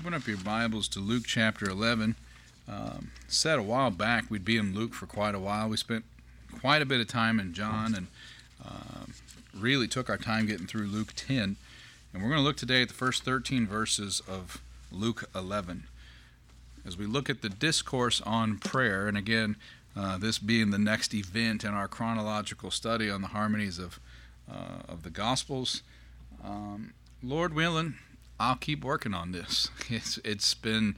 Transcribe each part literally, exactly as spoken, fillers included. Open up your Bibles to Luke chapter eleven. Um, said a while back we'd be in Luke for quite a while. We spent quite a bit of time in John and uh, really took our time getting through Luke ten. And we're going to look today at the first thirteen verses of Luke eleven. As we look at the discourse on prayer, and again, uh, this being the next event in our chronological study on the harmonies of, uh, of the Gospels, um, Lord willing, I'll keep working on this. It's it's been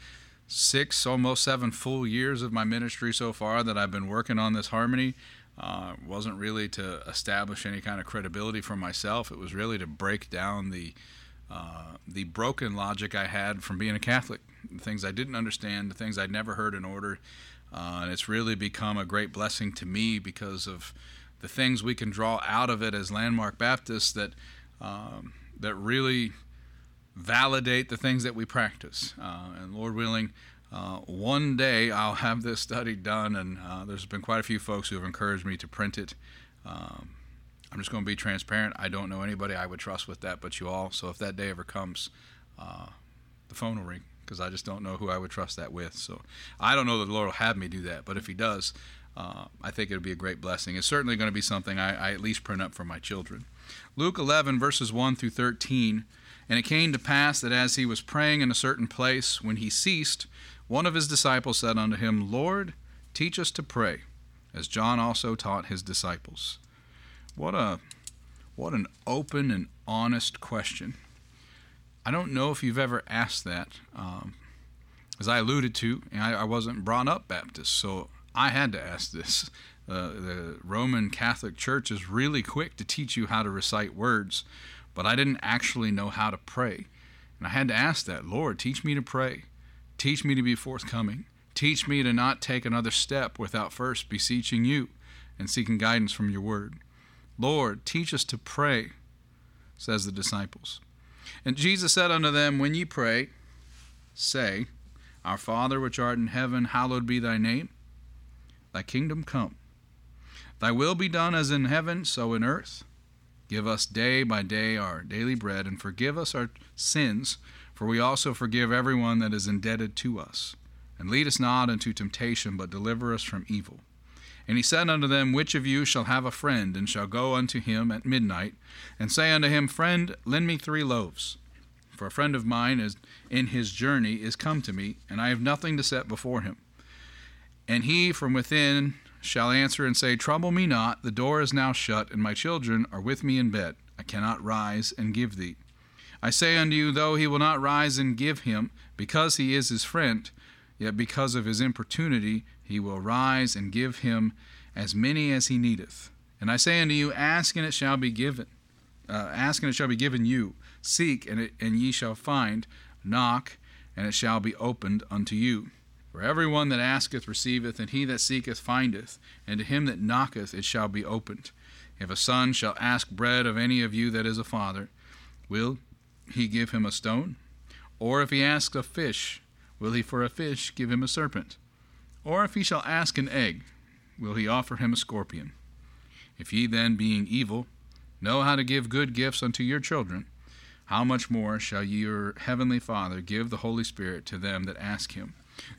six, almost seven full years of my ministry so far that I've been working on this harmony. Uh, wasn't really to establish any kind of credibility for myself. It was really to break down the uh, the broken logic I had from being a Catholic, the things I didn't understand, the things I'd never heard in order. Uh, and it's really become a great blessing to me because of the things we can draw out of it as Landmark Baptists that um, that really validate the things that we practice. Uh, and Lord willing, uh, one day I'll have this study done, and uh, there's been quite a few folks who have encouraged me to print it. Um, I'm just going to be transparent. I don't know anybody I would trust with that but you all, so if that day ever comes, uh, the phone will ring, because I just don't know who I would trust that with. So I don't know that the Lord will have me do that, but if he does, uh, I think it would be a great blessing. It's certainly going to be something I, I at least print up for my children. Luke eleven, verses one through thirteen. And it came to pass that as he was praying in a certain place, when he ceased, one of his disciples said unto him, Lord, teach us to pray, as John also taught his disciples. What a, what an open and honest question. I don't know if you've ever asked that. Um, as I alluded to, I, I wasn't brought up Baptist, so I had to ask this. Uh, the Roman Catholic Church is really quick to teach you how to recite words, but I didn't actually know how to pray. And I had to ask that, Lord, teach me to pray. Teach me to be forthcoming. Teach me to not take another step without first beseeching you and seeking guidance from your word. Lord, teach us to pray, says the disciples. And Jesus said unto them, when ye pray, say, Our Father which art in heaven, hallowed be thy name. Thy kingdom come. Thy will be done as in heaven, so in earth. Give us day by day our daily bread, and forgive us our sins, for we also forgive everyone that is indebted to us. And lead us not into temptation, but deliver us from evil. And he said unto them, Which of you shall have a friend, and shall go unto him at midnight, and say unto him, Friend, lend me three loaves? For a friend of mine is in his journey is come to me, and I have nothing to set before him. And he from within shall answer and say, Trouble me not, the door is now shut, and my children are with me in bed. I cannot rise and give thee. I say unto you, though he will not rise and give him, because he is his friend, yet because of his importunity he will rise and give him as many as he needeth. And I say unto you, Ask, and it shall be given. Uh, ask, and it shall be given you. Seek, and, it, and ye shall find. Knock, and it shall be opened unto you. For everyone that asketh receiveth, and he that seeketh findeth, and to him that knocketh it shall be opened. If a son shall ask bread of any of you that is a father, will he give him a stone? Or if he asks a fish, will he for a fish give him a serpent? Or if he shall ask an egg, will he offer him a scorpion? If ye then, being evil, know how to give good gifts unto your children, how much more shall your heavenly Father give the Holy Spirit to them that ask him?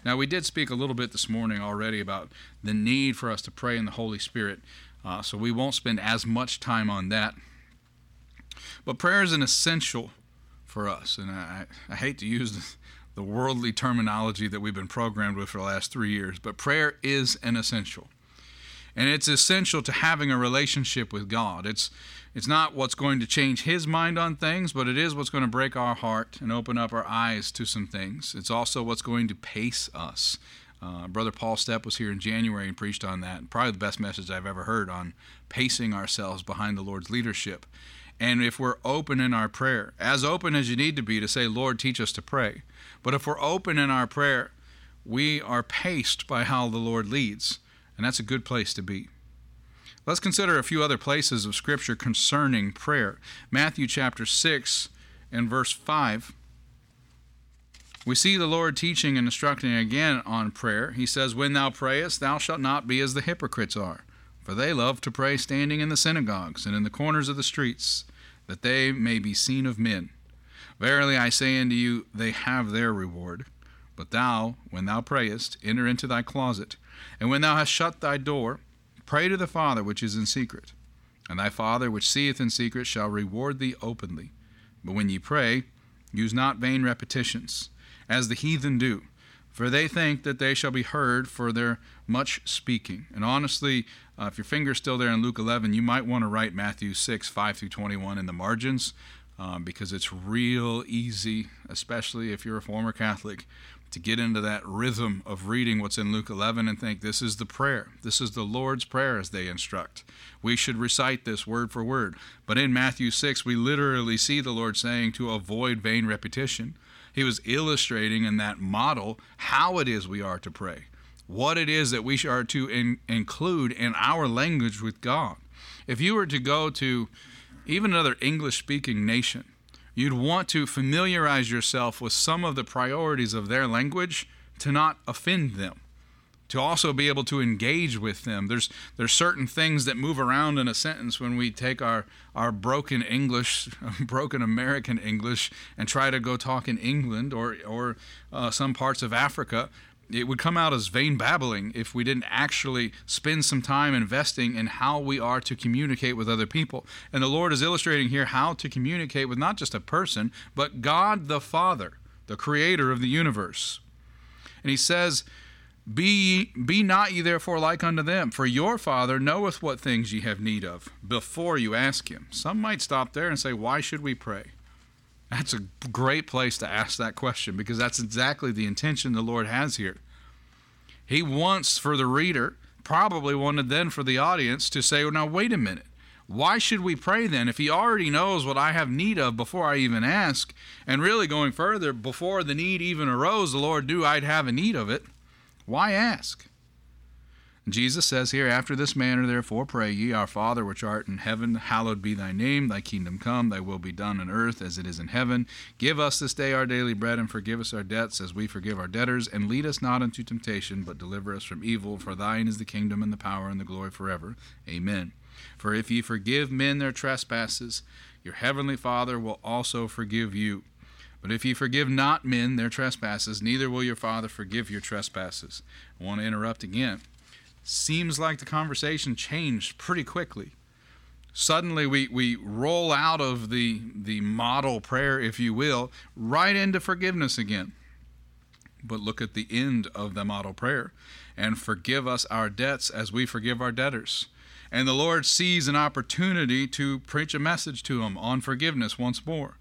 Now, we did speak a little bit this morning already about the need for us to pray in the Holy Spirit, uh, so we won't spend as much time on that. But prayer is an essential for us, and I, I hate to use the worldly terminology that we've been programmed with for the last three years, but prayer is an essential. And it's essential to having a relationship with God. It's it's not what's going to change his mind on things, but it is what's going to break our heart and open up our eyes to some things. It's also what's going to pace us. Uh, Brother Paul Stepp was here in January and preached on that. Probably the best message I've ever heard on pacing ourselves behind the Lord's leadership. And if we're open in our prayer, as open as you need to be to say, Lord, teach us to pray. But if we're open in our prayer, we are paced by how the Lord leads. And that's a good place to be. Let's consider a few other places of Scripture concerning prayer. Matthew chapter six and verse five. We see the Lord teaching and instructing again on prayer. He says, When thou prayest, thou shalt not be as the hypocrites are, for they love to pray standing in the synagogues and in the corners of the streets, that they may be seen of men. Verily I say unto you, they have their reward. But thou, when thou prayest, enter into thy closet, and when thou hast shut thy door, pray to the Father which is in secret. And thy Father which seeth in secret shall reward thee openly. But when ye pray, use not vain repetitions, as the heathen do, for they think that they shall be heard for their much speaking. And honestly, uh, if your finger's still there in Luke eleven, you might want to write Matthew six, five through twenty-one in the margins, um, because it's real easy, especially if you're a former Catholic, to get into that rhythm of reading what's in Luke eleven and think this is the prayer. This is the Lord's Prayer, as they instruct. We should recite this word for word. But in Matthew six, we literally see the Lord saying to avoid vain repetition. He was illustrating in that model how it is we are to pray, what it is that we are to in, include in our language with God. If you were to go to even another English-speaking nation, you'd want to familiarize yourself with some of the priorities of their language to not offend them, to also be able to engage with them. There's there's certain things that move around in a sentence when we take our, our broken English, broken American English, and try to go talk in England or, or uh, some parts of Africa. It would come out as vain babbling if we didn't actually spend some time investing in how we are to communicate with other people. And the Lord is illustrating here how to communicate with not just a person, but God the Father, the creator of the universe. And he says, Be, be not ye therefore like unto them, for your Father knoweth what things ye have need of before you ask him. Some might stop there and say, why should we pray? That's a great place to ask that question, because that's exactly the intention the Lord has here. He wants for the reader, probably wanted then for the audience, to say, well, now wait a minute. Why should we pray then if he already knows what I have need of before I even ask? And really going further, before the need even arose, the Lord knew I'd have a need of it. Why ask? Jesus says here, after this manner therefore pray ye, Our Father which art in heaven, hallowed be thy name, thy kingdom come, thy will be done on earth as it is in heaven. Give us this day our daily bread, and forgive us our debts as we forgive our debtors, and lead us not into temptation, but deliver us from evil. For thine is the kingdom and the power and the glory forever. Amen. For if ye forgive men their trespasses, your heavenly Father will also forgive you. But if ye forgive not men their trespasses, neither will your Father forgive your trespasses. I want to interrupt again. Seems like the conversation changed pretty quickly. Suddenly we, we roll out of the, the model prayer, if you will, right into forgiveness again. But look at the end of the model prayer. And forgive us our debts as we forgive our debtors. And the Lord sees an opportunity to preach a message to them on forgiveness once more.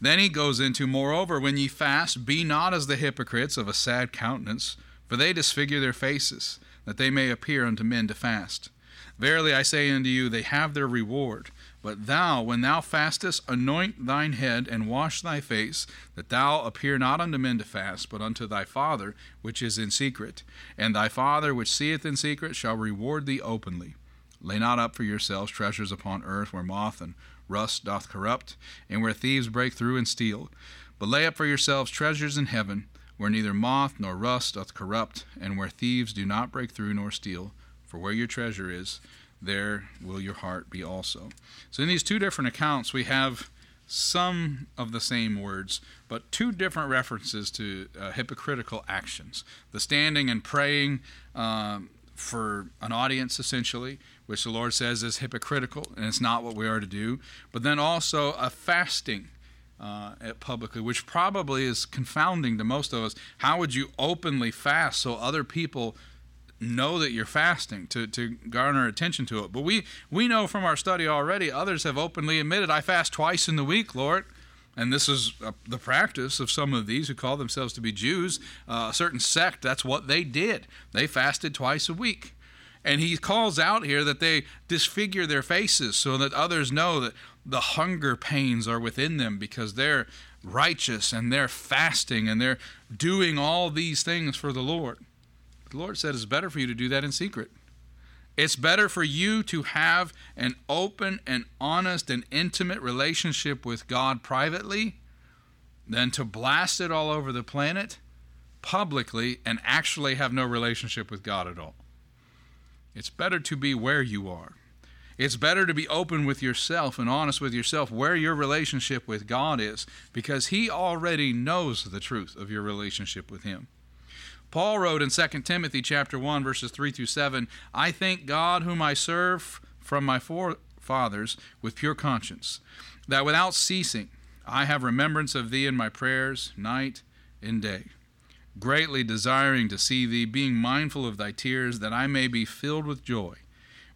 Then he goes into, moreover, when ye fast, be not as the hypocrites of a sad countenance, for they disfigure their faces, that they may appear unto men to fast. Verily I say unto you, they have their reward. But thou, when thou fastest, anoint thine head, and wash thy face, that thou appear not unto men to fast, but unto thy Father which is in secret. And thy Father which seeth in secret shall reward thee openly. Lay not up for yourselves treasures upon earth, where moth and rust doth corrupt, and where thieves break through and steal. But lay up for yourselves treasures in heaven, where neither moth nor rust doth corrupt, and where thieves do not break through nor steal. For where your treasure is, there will your heart be also. So in these two different accounts, we have some of the same words, but two different references to uh, hypocritical actions. The standing and praying um, for an audience, essentially, which the Lord says is hypocritical, and it's not what we are to do. But then also a fasting uh, publicly, which probably is confounding to most of us. How would you openly fast so other people know that you're fasting, to, to garner attention to it? But we, we know from our study already, others have openly admitted, I fast twice in the week, Lord. And this is uh, the practice of some of these who call themselves to be Jews. Uh, a certain sect, that's what they did. They fasted twice a week. And he calls out here that they disfigure their faces so that others know that the hunger pains are within them because they're righteous and they're fasting and they're doing all these things for the Lord. The Lord said it's better for you to do that in secret. It's better for you to have an open and honest and intimate relationship with God privately than to blast it all over the planet publicly and actually have no relationship with God at all. It's better to be where you are. It's better to be open with yourself and honest with yourself where your relationship with God is, because he already knows the truth of your relationship with him. Paul wrote in Second Timothy chapter one, verses three through seven, I thank God whom I serve from my forefathers with pure conscience, that without ceasing I have remembrance of thee in my prayers night and day, greatly desiring to see thee, being mindful of thy tears, that I may be filled with joy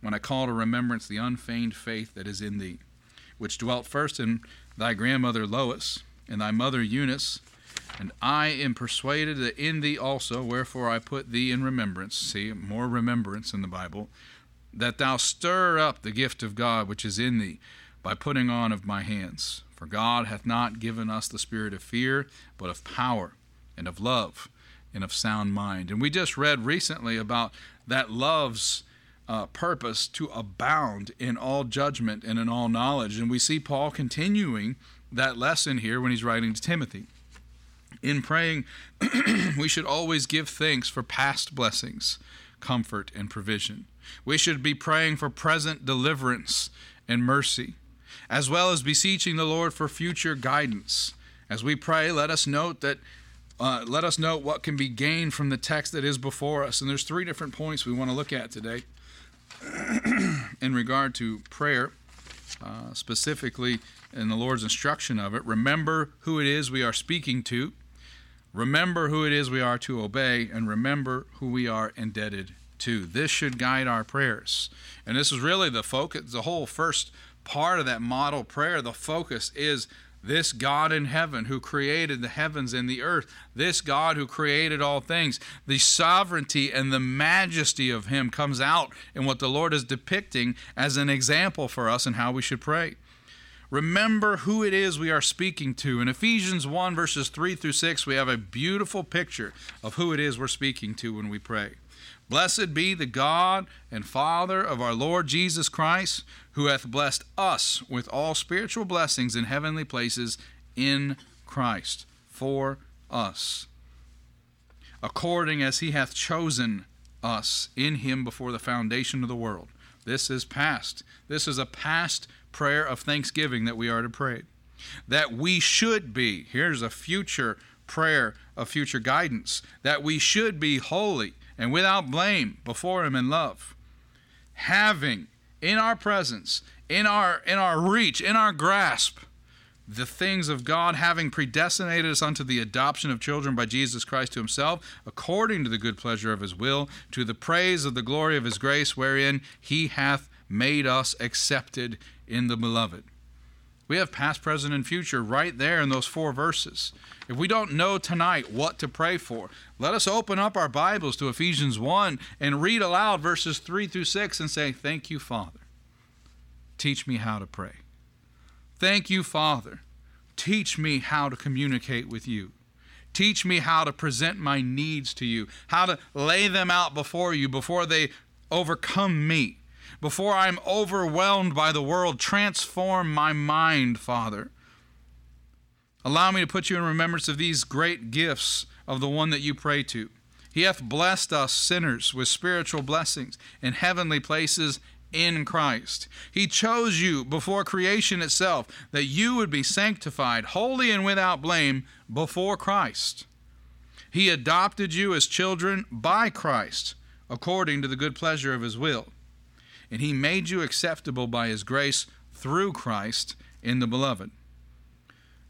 when I call to remembrance the unfeigned faith that is in thee, which dwelt first in thy grandmother Lois and thy mother Eunice, and I am persuaded that in thee also, wherefore I put thee in remembrance, see, more remembrance in the Bible, that thou stir up the gift of God which is in thee by putting on of my hands. For God hath not given us the spirit of fear, but of power and of love and of sound mind. And we just read recently about that love's Uh, purpose to abound in all judgment and in all knowledge. And we see Paul continuing that lesson here when he's writing to Timothy. In praying, we should always give thanks for past blessings, comfort, and provision. We should be praying for present deliverance and mercy, as well as beseeching the Lord for future guidance. As we pray, let us note that Uh, let us note what can be gained from the text that is before us. And there's three different points we want to look at today in regard to prayer, uh, specifically in the Lord's instruction of it. Remember who it is we are speaking to. Remember who it is we are to obey. And remember who we are indebted to. This should guide our prayers. And this is really the focus, the whole first part of that model prayer. The focus is this God in heaven who created the heavens and the earth, this God who created all things. The sovereignty and the majesty of him comes out in what the Lord is depicting as an example for us and how we should pray. Remember who it is we are speaking to. In Ephesians one, verses three through six, we have a beautiful picture of who it is we're speaking to when we pray. Blessed be the God and Father of our Lord Jesus Christ, who hath blessed us with all spiritual blessings in heavenly places in Christ, for us, according as he hath chosen us in him before the foundation of the world. This is past. This is a past prayer of thanksgiving that we are to pray. That we should be, here's a future prayer of future guidance, that we should be holy and without blame before him in love, having in our presence, in our in our reach, in our grasp, the things of God, having predestinated us unto the adoption of children by Jesus Christ to himself, according to the good pleasure of his will, to the praise of the glory of his grace, wherein he hath made us accepted in the beloved. We have past, present, and future right there in those four verses. If we don't know tonight what to pray for, let us open up our Bibles to Ephesians one and read aloud verses three through six and say, thank you, Father. Teach me how to pray. Thank you, Father. Teach me how to communicate with you. Teach me how to present my needs to you, how to lay them out before you before they overcome me. Before I'm overwhelmed by the world, transform my mind, Father. Allow me to put you in remembrance of these great gifts of the one that you pray to. He hath blessed us sinners with spiritual blessings in heavenly places in Christ. He chose you before creation itself, that you would be sanctified, holy and without blame before Christ. He adopted you as children by Christ, according to the good pleasure of his will. And he made you acceptable by his grace through Christ in the beloved.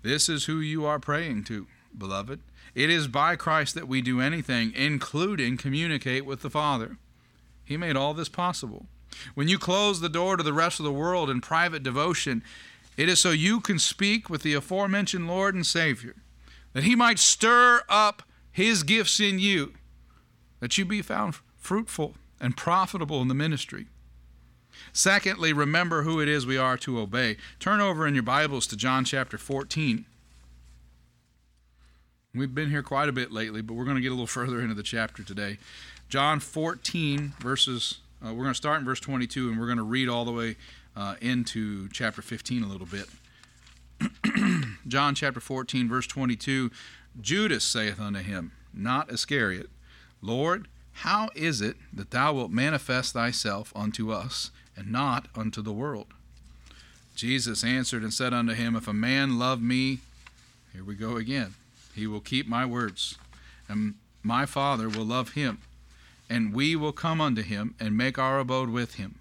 This is who you are praying to, beloved. It is by Christ that we do anything, including communicate with the Father. He made all this possible. When you close the door to the rest of the world in private devotion, it is so you can speak with the aforementioned Lord and Savior, that he might stir up his gifts in you, that you be found fruitful and profitable in the ministry. Secondly, remember who it is we are to obey. Turn over in your Bibles to John chapter fourteen. We've been here quite a bit lately, but we're going to get a little further into the chapter today. John fourteen, verses, uh, we're going to start in verse twenty-two, and we're going to read all the way uh, into chapter fifteen a little bit. John chapter fourteen, verse twenty-two, Judas saith unto him, not Iscariot, Lord, how is it that thou wilt manifest thyself unto us, and not unto the world. Jesus answered and said unto him, If a man love me, here we go again, he will keep my words, and my Father will love him, and we will come unto him, and make our abode with him.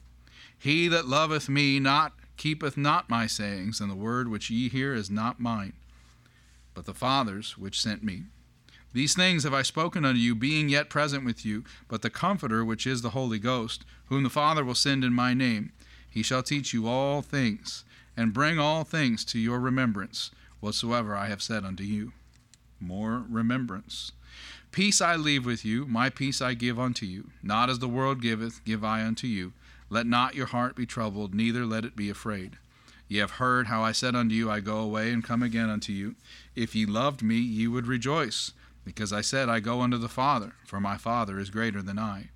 He that loveth me not keepeth not my sayings, and the word which ye hear is not mine, but the Father's which sent me. These things have I spoken unto you, being yet present with you, but the Comforter, which is the Holy Ghost, whom the Father will send in my name, he shall teach you all things, and bring all things to your remembrance, whatsoever I have said unto you. More remembrance. Peace I leave with you, my peace I give unto you. Not as the world giveth, give I unto you. Let not your heart be troubled, neither let it be afraid. Ye have heard how I said unto you, I go away and come again unto you. If ye loved me, ye would rejoice, because I said, I go unto the Father, for my Father is greater than I.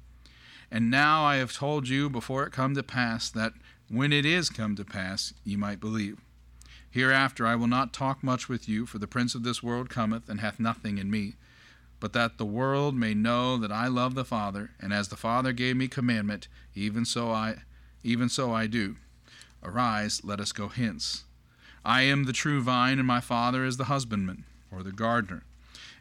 And now I have told you before it come to pass, that when it is come to pass, ye might believe. Hereafter I will not talk much with you, for the prince of this world cometh, and hath nothing in me, but that the world may know that I love the Father, and as the Father gave me commandment, even so I, even so I do. Arise, let us go hence. I am the true vine, and my Father is the husbandman, or the gardener.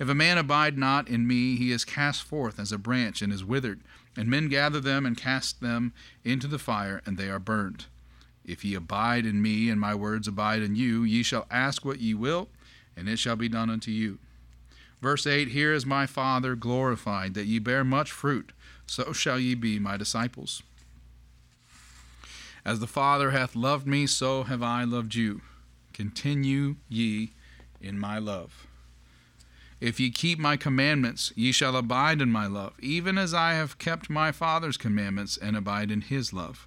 If a man abide not in me, he is cast forth as a branch, and is withered. And men gather them, and cast them into the fire, and they are burned. If ye abide in me, and my words abide in you, ye shall ask what ye will, and it shall be done unto you. Verse eight, Here is my Father glorified, that ye bear much fruit, so shall ye be my disciples. As the Father hath loved me, so have I loved you. Continue ye in my love. If ye keep my commandments, ye shall abide in my love, even as I have kept my Father's commandments, and abide in his love.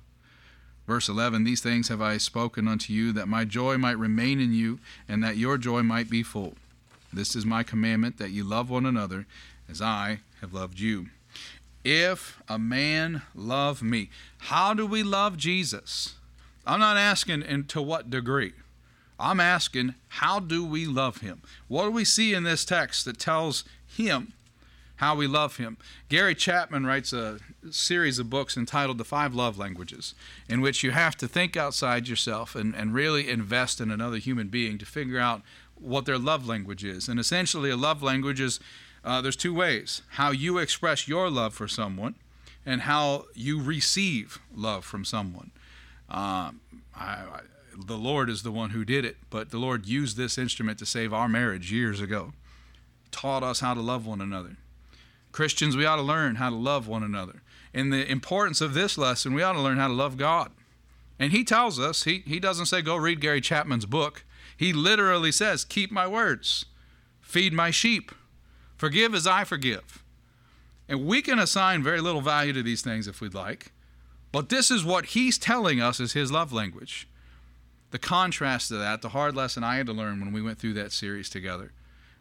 Verse eleven, These things have I spoken unto you, that my joy might remain in you, and that your joy might be full. This is my commandment, that ye love one another, as I have loved you. If a man love me. How do we love Jesus? I'm not asking into what degree. I'm asking, how do we love him? What do we see in this text that tells him how we love him? Gary Chapman writes a series of books entitled The Five Love Languages, in which you have to think outside yourself and, and really invest in another human being to figure out what their love language is. And essentially, a love language is, uh, there's two ways, how you express your love for someone and how you receive love from someone. Um, I... I The Lord is the one who did it, but the Lord used this instrument to save our marriage years ago. Taught us how to love one another. Christians, we ought to learn how to love one another. And the importance of this lesson, we ought to learn how to love God. And he tells us, he, he doesn't say, go read Gary Chapman's book. He literally says, keep my words, feed my sheep, forgive as I forgive. And we can assign very little value to these things if we'd like, but this is what he's telling us is his love language. The contrast to that, the hard lesson I had to learn when we went through that series together,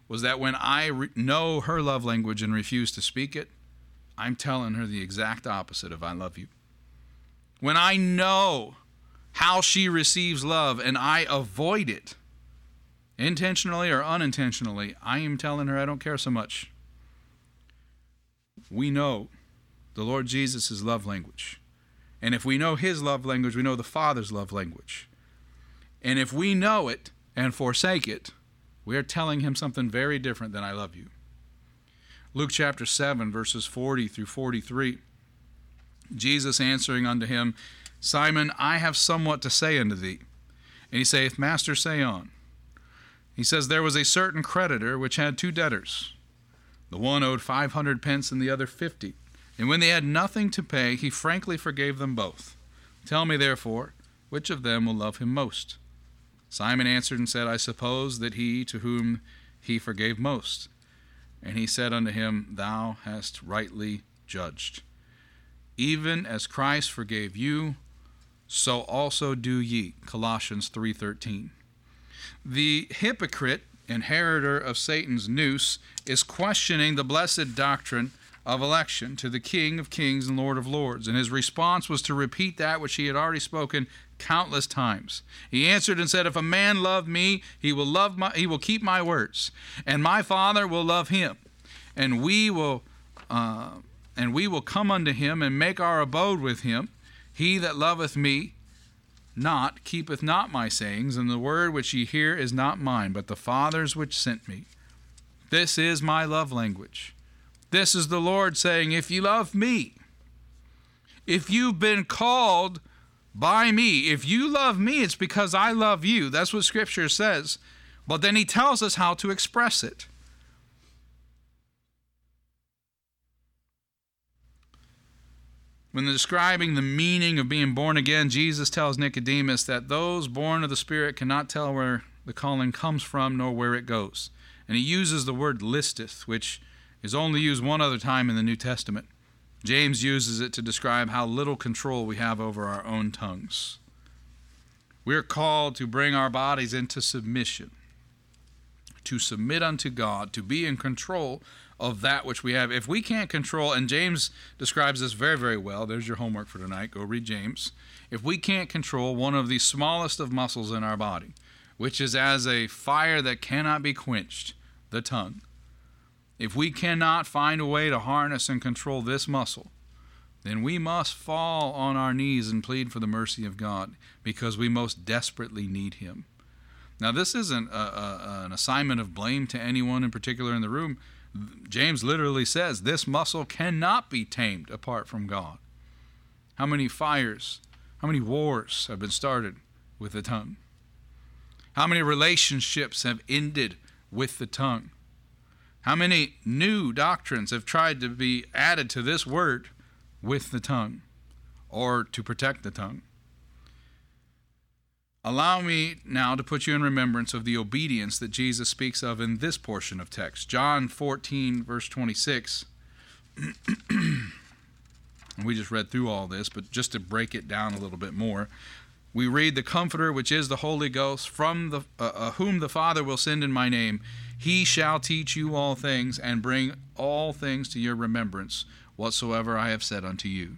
was that when I re- know her love language and refuse to speak it, I'm telling her the exact opposite of I love you. When I know how she receives love and I avoid it, intentionally or unintentionally, I am telling her I don't care so much. We know the Lord Jesus' love language. And if we know his love language, we know the Father's love language. And if we know it and forsake it, we are telling him something very different than I love you. Luke chapter seven, verses forty through forty-three. Jesus answering unto him, Simon, I have somewhat to say unto thee. And he saith, Master, say on. He says, There was a certain creditor which had two debtors. The one owed five hundred pence and the other fifty. And when they had nothing to pay, he frankly forgave them both. Tell me therefore, which of them will love him most? Simon answered and said, I suppose that he to whom he forgave most. And he said unto him, Thou hast rightly judged. Even as Christ forgave you, so also do ye. Colossians three thirteen. The hypocrite, inheritor of Satan's noose, is questioning the blessed doctrine of election to the King of Kings and Lord of Lords, and his response was to repeat that which he had already spoken countless times. He answered and said, "If a man love me, he will love my, he will keep my words, and my Father will love him, and we will, uh, and we will come unto him and make our abode with him. He that loveth me not keepeth not my sayings, and the word which ye hear is not mine, but the Father's which sent me." This is my love language. This is the Lord saying, if you love me, if you've been called by me, if you love me, it's because I love you. That's what Scripture says. But then he tells us how to express it. When describing the meaning of being born again, Jesus tells Nicodemus that those born of the Spirit cannot tell where the calling comes from nor where it goes. And he uses the word listeth, which is only used one other time in the New Testament. James uses it to describe how little control we have over our own tongues. We're called to bring our bodies into submission, to submit unto God, to be in control of that which we have. If we can't control, and James describes this very, very well. There's your homework for tonight. Go read James. If we can't control one of the smallest of muscles in our body, which is as a fire that cannot be quenched, the tongue, if we cannot find a way to harness and control this muscle, then we must fall on our knees and plead for the mercy of God, because we most desperately need him. Now, this isn't a, a, an assignment of blame to anyone in particular in the room. James literally says this muscle cannot be tamed apart from God. How many fires, how many wars have been started with the tongue? How many relationships have ended with the tongue? How many new doctrines have tried to be added to this word with the tongue or to protect the tongue? Allow me now to put you in remembrance of the obedience that Jesus speaks of in this portion of text. John fourteen, verse twenty-six. We just read through all this, but just to break it down a little bit more, we read, "The Comforter, which is the Holy Ghost, from the uh, uh, whom the Father will send in my name, he shall teach you all things, and bring all things to your remembrance, whatsoever I have said unto you."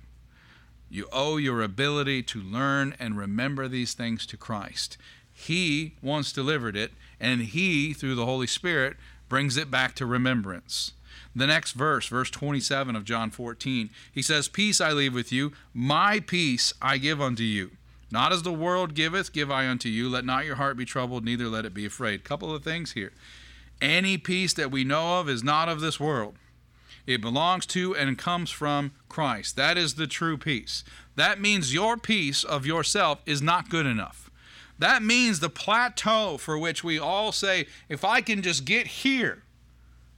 You owe your ability to learn and remember these things to Christ. He once delivered it, and he, through the Holy Spirit, brings it back to remembrance. The next verse, verse twenty-seven of John fourteen, he says, "Peace I leave with you, my peace I give unto you. Not as the world giveth, give I unto you. Let not your heart be troubled, neither let it be afraid." Couple of things here. Any peace that we know of is not of this world. It belongs to and comes from Christ. That is the true peace. That means your peace of yourself is not good enough. That means the plateau for which we all say, if I can just get here,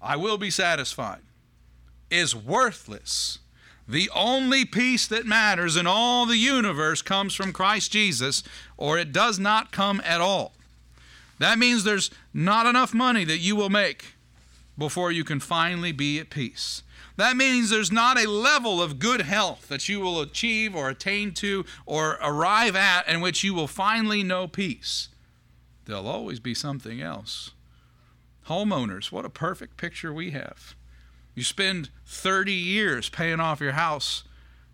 I will be satisfied, is worthless. The only peace that matters in all the universe comes from Christ Jesus, or it does not come at all. That means there's not enough money that you will make before you can finally be at peace. That means there's not a level of good health that you will achieve or attain to or arrive at in which you will finally know peace. There'll always be something else. Homeowners, what a perfect picture we have. You spend thirty years paying off your house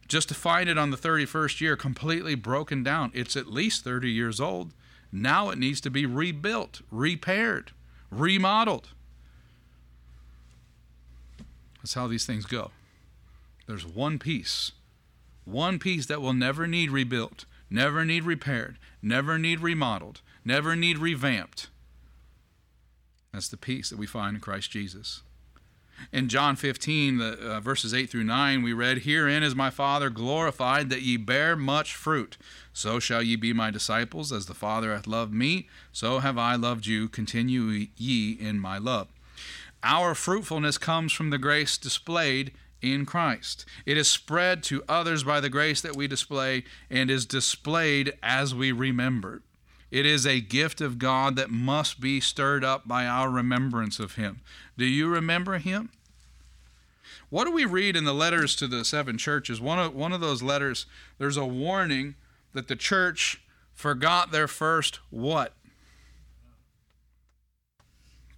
just to find it on the thirty-first year completely broken down. It's at least thirty years old. Now it needs to be rebuilt, repaired, remodeled. That's how these things go. There's one piece, one piece that will never need rebuilt, never need repaired, never need remodeled, never need revamped. That's the peace that we find in Christ Jesus. In John fifteen, the, uh, verses eight through nine, we read, "Herein is my Father glorified, that ye bear much fruit. So shall ye be my disciples. As the Father hath loved me, so have I loved you. Continue ye in my love." Our fruitfulness comes from the grace displayed in Christ. It is spread to others by the grace that we display, and is displayed as we remember. It is a gift of God that must be stirred up by our remembrance of him. Do you remember him? What do we read in the letters to the seven churches? One of, one of those letters, there's a warning that the church forgot their first what?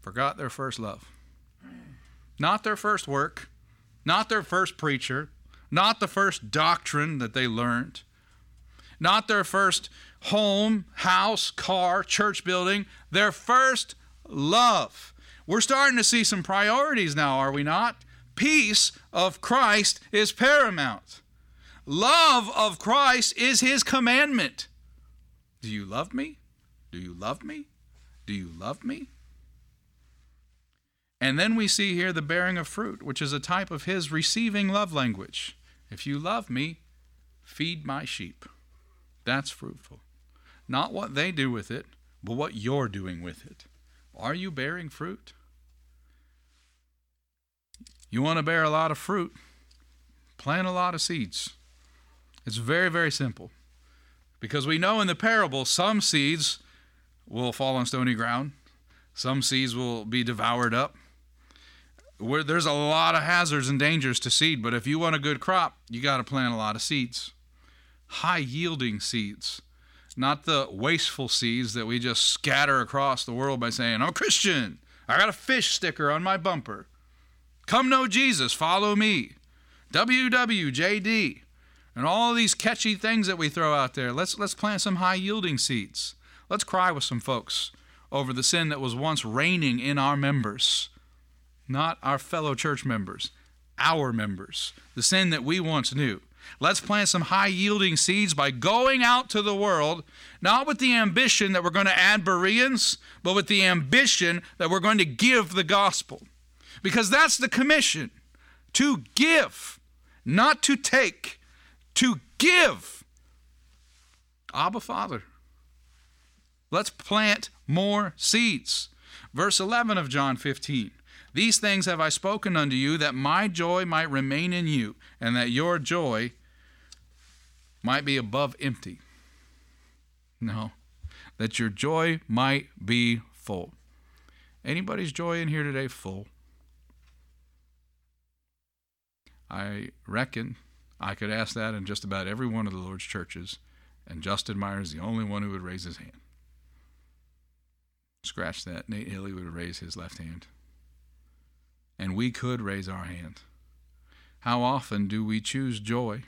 Forgot their first love. Not their first work, not their first preacher, not the first doctrine that they learned, not their first home, house, car, church building, their first love. We're starting to see some priorities now, are we not? Peace of Christ is paramount. Love of Christ is his commandment. Do you love me? Do you love me? Do you love me? And then we see here the bearing of fruit, which is a type of his receiving love language. If you love me, feed my sheep. That's fruitful. Not what they do with it, but what you're doing with it. Are you bearing fruit? You want to bear a lot of fruit, plant a lot of seeds. It's very, very simple. Because we know in the parable, some seeds will fall on stony ground. Some seeds will be devoured up. Where there's a lot of hazards and dangers to seed, but if you want a good crop, you got to plant a lot of seeds. High-yielding seeds, not the wasteful seeds that we just scatter across the world by saying, I'm Christian, I got a fish sticker on my bumper. Come know Jesus, follow me. W W J D. And all these catchy things that we throw out there. Let's, let's plant some high-yielding seeds. Let's cry with some folks over the sin that was once reigning in our members, not our fellow church members, our members, the sin that we once knew. Let's plant some high-yielding seeds by going out to the world, not with the ambition that we're going to add Bereans, but with the ambition that we're going to give the gospel. Because that's the commission, to give, not to take, to give. Abba, Father. Let's plant more seeds. Verse eleven of John fifteen. These things have I spoken unto you, that my joy might remain in you, and that your joy might be above empty. No, that your joy might be full. Anybody's joy in here today full? I reckon I could ask that in just about every one of the Lord's churches, and Justin Myers is the only one who would raise his hand. Scratch that. Nate Haley would raise his left hand. And we could raise our hand. How often do we choose joy?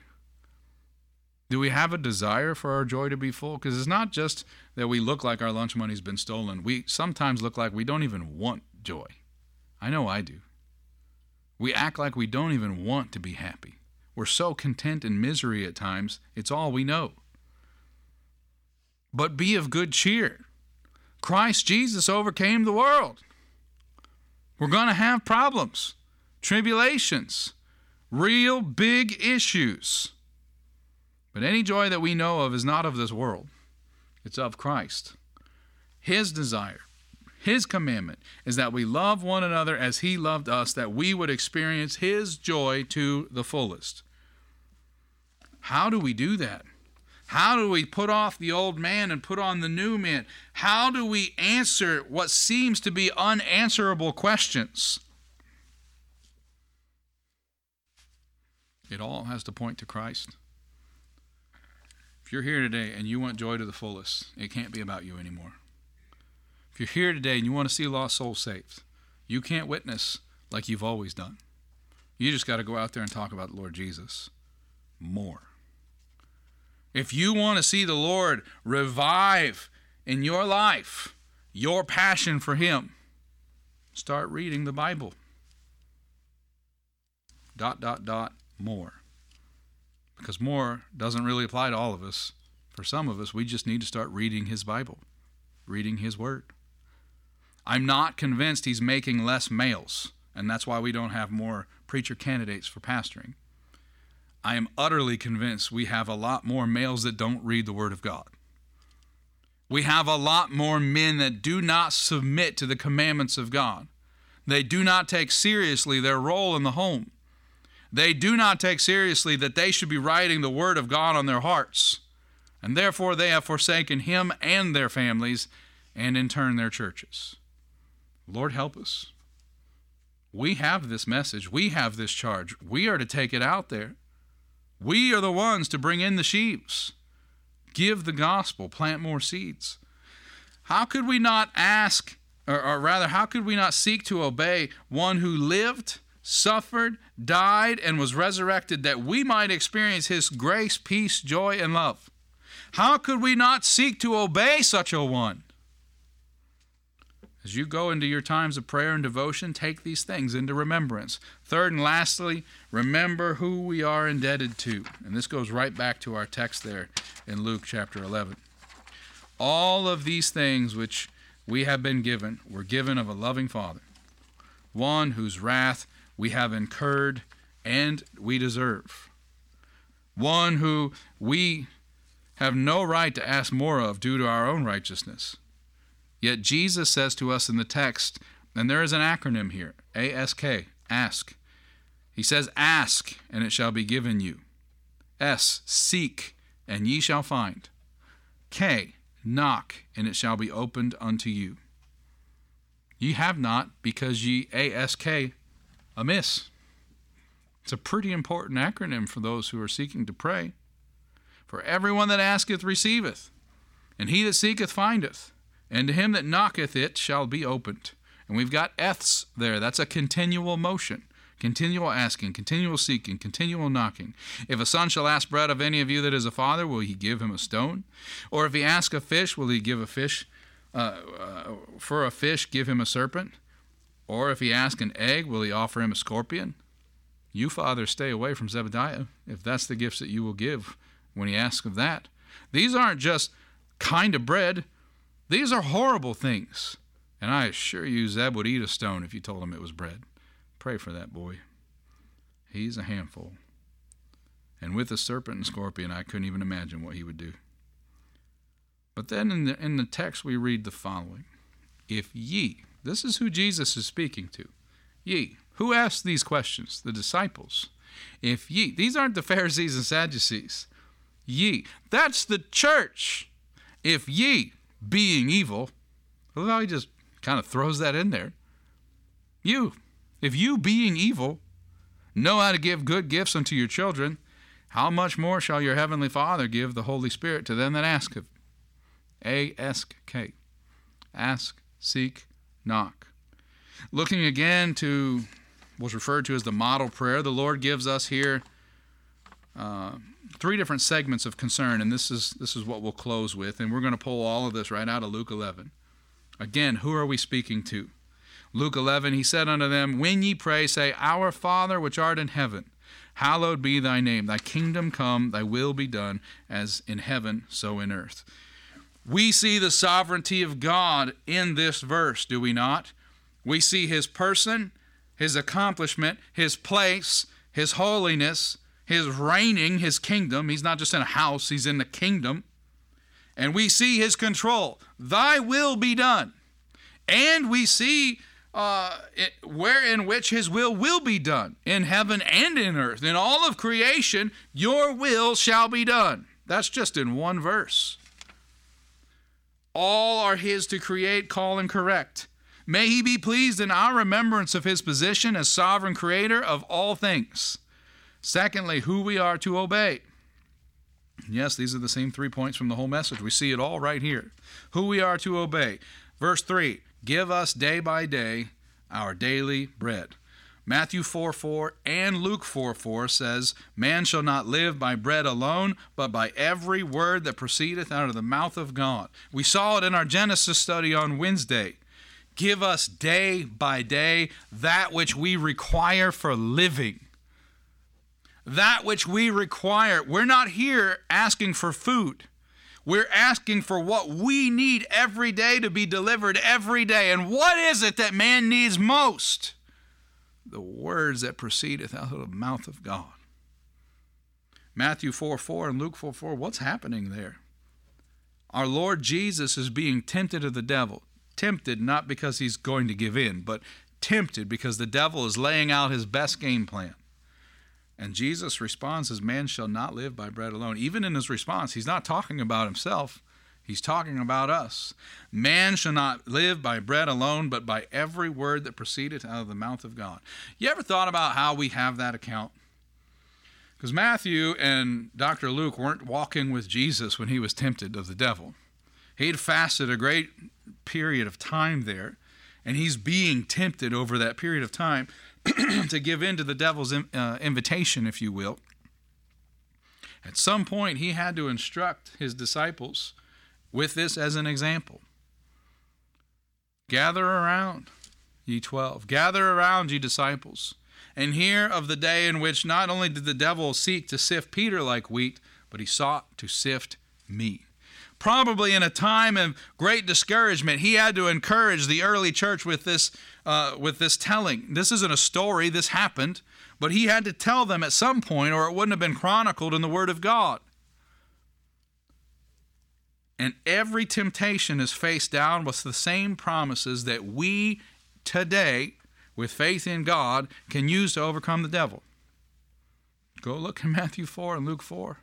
Do we have a desire for our joy to be full? Because it's not just that we look like our lunch money's been stolen. We sometimes look like we don't even want joy. I know I do. We act like we don't even want to be happy. We're so content in misery at times, it's all we know. But be of good cheer. Christ Jesus overcame the world. We're going to have problems, tribulations, real big issues. But any joy that we know of is not of this world. It's of Christ. His desire, his commandment is that we love one another as he loved us, that we would experience his joy to the fullest. How do we do that? How do we put off the old man and put on the new man? How do we answer what seems to be unanswerable questions? It all has to point to Christ. If you're here today and you want joy to the fullest, it can't be about you anymore. If you're here today and you want to see lost souls saved, you can't witness like you've always done. You just got to go out there and talk about the Lord Jesus more. If you want to see the Lord revive in your life, your passion for him, start reading the Bible. Dot, dot, dot, more. Because more doesn't really apply to all of us. For some of us, we just need to start reading his Bible, reading his word. I'm not convinced he's making less males, and that's why we don't have more preacher candidates for pastoring. I am utterly convinced we have a lot more males that don't read the Word of God. We have a lot more men that do not submit to the commandments of God. They do not take seriously their role in the home. They do not take seriously that they should be writing the Word of God on their hearts. And therefore they have forsaken him and their families, and in turn their churches. Lord, help us. We have this message. We have this charge. We are to take it out there. We are the ones to bring in the sheaves. Give the gospel. Plant more seeds. How could we not ask, or, or rather, how could we not seek to obey one who lived, suffered, died, and was resurrected that we might experience his grace, peace, joy, and love? How could we not seek to obey such a one? As you go into your times of prayer and devotion, take these things into remembrance. Third and lastly, remember who we are indebted to. And this goes right back to our text there in Luke chapter eleven. All of these things which we have been given were given of a loving Father, one whose wrath we have incurred and we deserve, one who we have no right to ask more of due to our own righteousness. Yet Jesus says to us in the text, and there is an acronym here, A S K, ask. He says, ask, and it shall be given you. S, seek, and ye shall find. K, knock, and it shall be opened unto you. Ye have not, because ye ask amiss. It's a pretty important acronym for those who are seeking to pray. For everyone that asketh receiveth, and he that seeketh findeth. And to him that knocketh it shall be opened. And we've got eths there. That's a continual motion, continual asking, continual seeking, continual knocking. If a son shall ask bread of any of you that is a father, will he give him a stone? Or if he ask a fish, will he give a fish? Uh, uh, for a fish, give him a serpent? Or if he ask an egg, will he offer him a scorpion? You, fathers, stay away from Zebediah, if that's the gifts that you will give when he asks of that. These aren't just kind of bread. These are horrible things. And I assure you, Zeb would eat a stone if you told him it was bread. Pray for that boy. He's a handful. And with a serpent and scorpion, I couldn't even imagine what he would do. But then in the, in the text, we read the following. If ye, this is who Jesus is speaking to. Ye, who asked these questions? The disciples. If ye, these aren't the Pharisees and Sadducees. Ye, that's the church. If ye, being evil, look how he just kind of throws that in there. You, if you being evil, know how to give good gifts unto your children, how much more shall your heavenly Father give the Holy Spirit to them that ask of him? A S K. Ask, seek, knock. Looking again to what's referred to as the model prayer, the Lord gives us here uh, three different segments of concern, and this is this is what we'll close with, and we're going to pull all of this right out of Luke eleven. Again, who are we speaking to? Luke eleven, he said unto them, when ye pray, say, Our Father which art in heaven, hallowed be thy name. Thy kingdom come, thy will be done, as in heaven, so in earth. We see the sovereignty of God in this verse, do we not? We see his person, his accomplishment, his place, his holiness, his reigning, his kingdom. He's not just in a house, he's in the kingdom. And we see his control. Thy will be done. And we see uh, it, where in which his will will be done, in heaven and in earth. In all of creation, your will shall be done. That's just in one verse. All are his to create, call, and correct. May he be pleased in our remembrance of his position as sovereign creator of all things. Secondly, who we are to obey. Yes, these are the same three points from the whole message. We see it all right here. Who we are to obey. Verse three, give us day by day our daily bread. Matthew four four and Luke four four says, man shall not live by bread alone, but by every word that proceedeth out of the mouth of God. We saw it in our Genesis study on Wednesday. Give us day by day that which we require for living. That which we require. We're not here asking for food. We're asking for what we need every day to be delivered every day. And what is it that man needs most? The words that proceedeth out of the mouth of God. Matthew four four and Luke four four, what's happening there? Our Lord Jesus is being tempted of the devil. Tempted not because he's going to give in, but tempted because the devil is laying out his best game plan. And Jesus' response is, man shall not live by bread alone. Even in his response, he's not talking about himself. He's talking about us. Man shall not live by bread alone, but by every word that proceedeth out of the mouth of God. You ever thought about how we have that account? Because Matthew and Doctor Luke weren't walking with Jesus when he was tempted of the devil. He had fasted a great period of time there, and he's being tempted over that period of time to give in to the devil's uh, invitation, if you will. At some point, he had to instruct his disciples with this as an example. Gather around, ye twelve. Gather around, ye disciples. And hear of the day in which not only did the devil seek to sift Peter like wheat, but he sought to sift me. Probably in a time of great discouragement, he had to encourage the early church with this, uh, with this telling. This isn't a story, this happened, but he had to tell them at some point or it wouldn't have been chronicled in the Word of God. And every temptation is faced down with the same promises that we today, with faith in God, can use to overcome the devil. Go look in Matthew four and Luke four.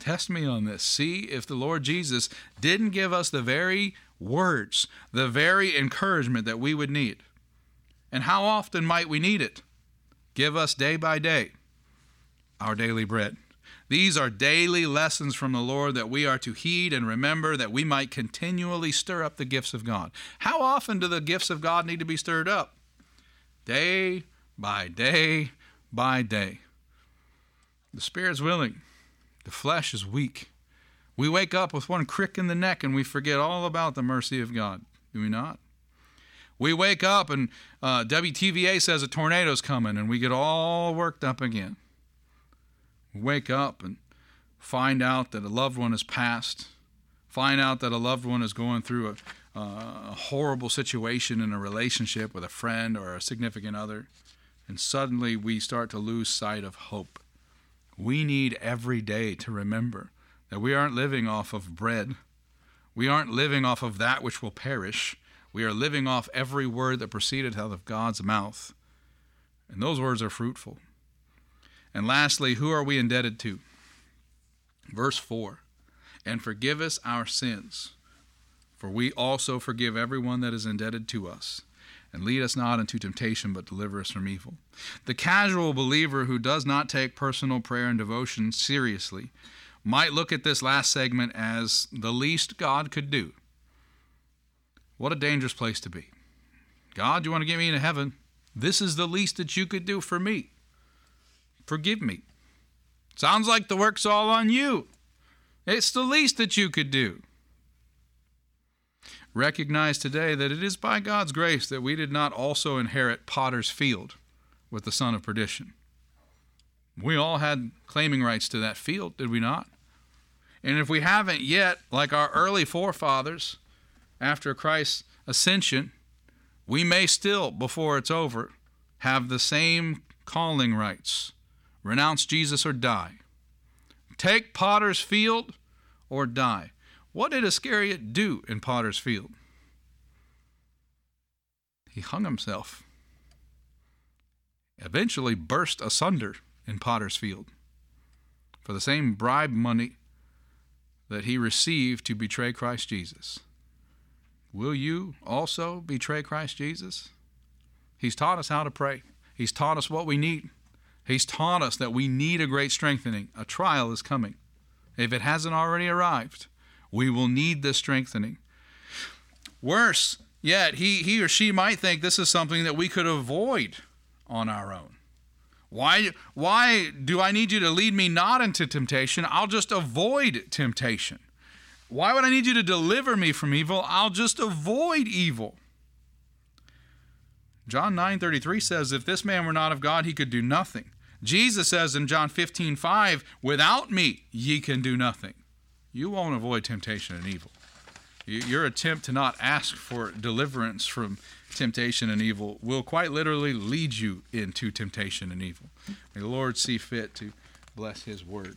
Test me on this. See if the Lord Jesus didn't give us the very words, the very encouragement that we would need. And how often might we need it? Give us day by day our daily bread. These are daily lessons from the Lord that we are to heed and remember, that we might continually stir up the gifts of God. How often do the gifts of God need to be stirred up? Day by day by day. The Spirit's willing. The flesh is weak. We wake up with one crick in the neck and we forget all about the mercy of God. Do we not? We wake up and uh, W T V A says a tornado's coming and we get all worked up again. We wake up and find out that a loved one has passed. Find out that a loved one is going through a Uh, a horrible situation in a relationship with a friend or a significant other, and suddenly we start to lose sight of hope. We need every day to remember that we aren't living off of bread. We aren't living off of that which will perish. We are living off every word that proceeded out of God's mouth, and those words are fruitful. And lastly, who are we indebted to? Verse four, and forgive us our sins, for we also forgive everyone that is indebted to us. And lead us not into temptation, but deliver us from evil. The casual believer who does not take personal prayer and devotion seriously might look at this last segment as the least God could do. What a dangerous place to be. God, you want to get me into heaven? This is the least that you could do for me. Forgive me. Sounds like the work's all on you. It's the least that you could do. Recognize today that it is by God's grace that we did not also inherit Potter's Field with the son of perdition. We all had claiming rights to that field, did we not? And if we haven't yet, like our early forefathers, after Christ's ascension, we may still, before it's over, have the same calling rights. Renounce Jesus or die. Take Potter's Field or die. What did Iscariot do in Potter's Field? He hung himself. Eventually burst asunder in Potter's Field for the same bribe money that he received to betray Christ Jesus. Will you also betray Christ Jesus? He's taught us how to pray. He's taught us what we need. He's taught us that we need a great strengthening. A trial is coming. If it hasn't already arrived, we will need this strengthening. Worse yet, he, he or she might think this is something that we could avoid on our own. Why, why do I need you to lead me not into temptation? I'll just avoid temptation. Why would I need you to deliver me from evil? I'll just avoid evil. John nine thirty-three says, if this man were not of God, he could do nothing. Jesus says in John fifteen five, without me, ye can do nothing. You won't avoid temptation and evil. Your attempt to not ask for deliverance from temptation and evil will quite literally lead you into temptation and evil. May the Lord see fit to bless his word.